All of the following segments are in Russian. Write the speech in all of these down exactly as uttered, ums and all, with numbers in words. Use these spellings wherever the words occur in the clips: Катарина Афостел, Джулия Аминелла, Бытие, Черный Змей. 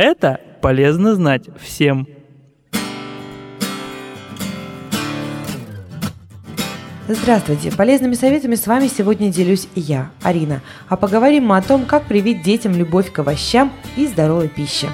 Это полезно знать всем. Здравствуйте! Полезными советами с вами сегодня делюсь и я, Арина. А поговорим мы о том, как привить детям любовь к овощам и здоровой пище.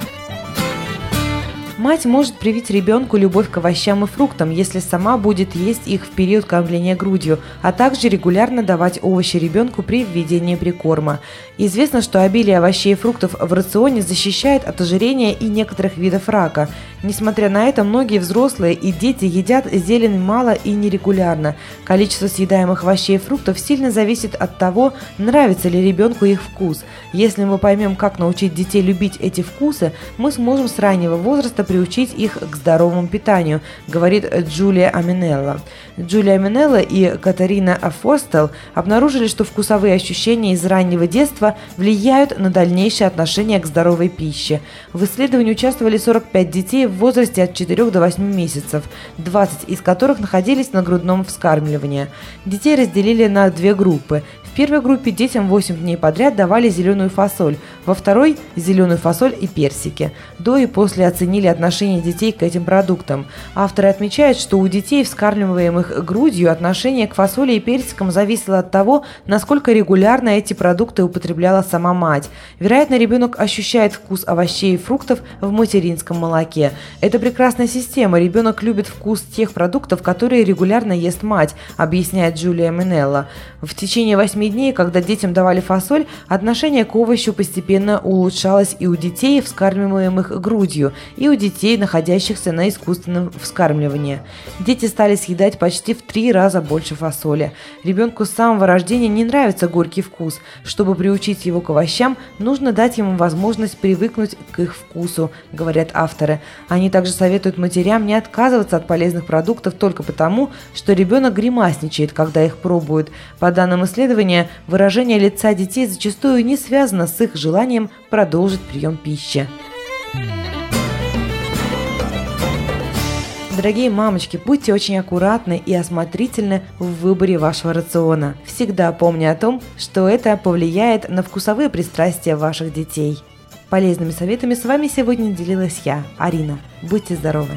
Мать может привить ребенку любовь к овощам и фруктам, если сама будет есть их в период кормления грудью, а также регулярно давать овощи ребенку при введении прикорма. Известно, что обилие овощей и фруктов в рационе защищает от ожирения и некоторых видов рака. Несмотря на это, многие взрослые и дети едят зелень мало и нерегулярно. Количество съедаемых овощей и фруктов сильно зависит от того, нравится ли ребенку их вкус. Если мы поймем, как научить детей любить эти вкусы, мы сможем с раннего возраста приучить их к здоровому питанию, говорит Джулия Аминелла. Джулия Аминелла и Катарина Афостел обнаружили, что вкусовые ощущения из раннего детства влияют на дальнейшее отношение к здоровой пище. В исследовании участвовали сорок пять детей в возрасте от четырёх до восьми месяцев, двадцать из которых находились на грудном вскармливании. Детей разделили на две группы. В первой группе детям восемь дней подряд давали зеленую фасоль, во второй – зеленую фасоль и персики. До и после оценили отношение детей к этим продуктам. Авторы отмечают, что у детей, вскармливаемых грудью, отношение к фасоли и персикам зависело от того, насколько регулярно эти продукты употребляла сама мать. Вероятно, ребенок ощущает вкус овощей и фруктов в материнском молоке. Это прекрасная система, ребенок любит вкус тех продуктов, которые регулярно ест мать, объясняет Джулия Минелла. В течение восьми дней, когда детям давали фасоль, отношение к овощу постепенно улучшалось и у детей, вскармливаемых грудью, и у детей, находящихся на искусственном вскармливании. Дети стали съедать почти в три раза больше фасоли. Ребенку с самого рождения не нравится горький вкус. Чтобы приучить его к овощам, нужно дать ему возможность привыкнуть к их вкусу, говорят авторы. Они также советуют матерям не отказываться от полезных продуктов только потому, что ребенок гримасничает, когда их пробует. По данным исследования, выражение лица детей зачастую не связано с их желанием продолжить прием пищи. Дорогие мамочки, будьте очень аккуратны и осмотрительны в выборе вашего рациона. Всегда помни о том, что это повлияет на вкусовые пристрастия ваших детей. Полезными советами с вами сегодня делилась я, Арина. Будьте здоровы!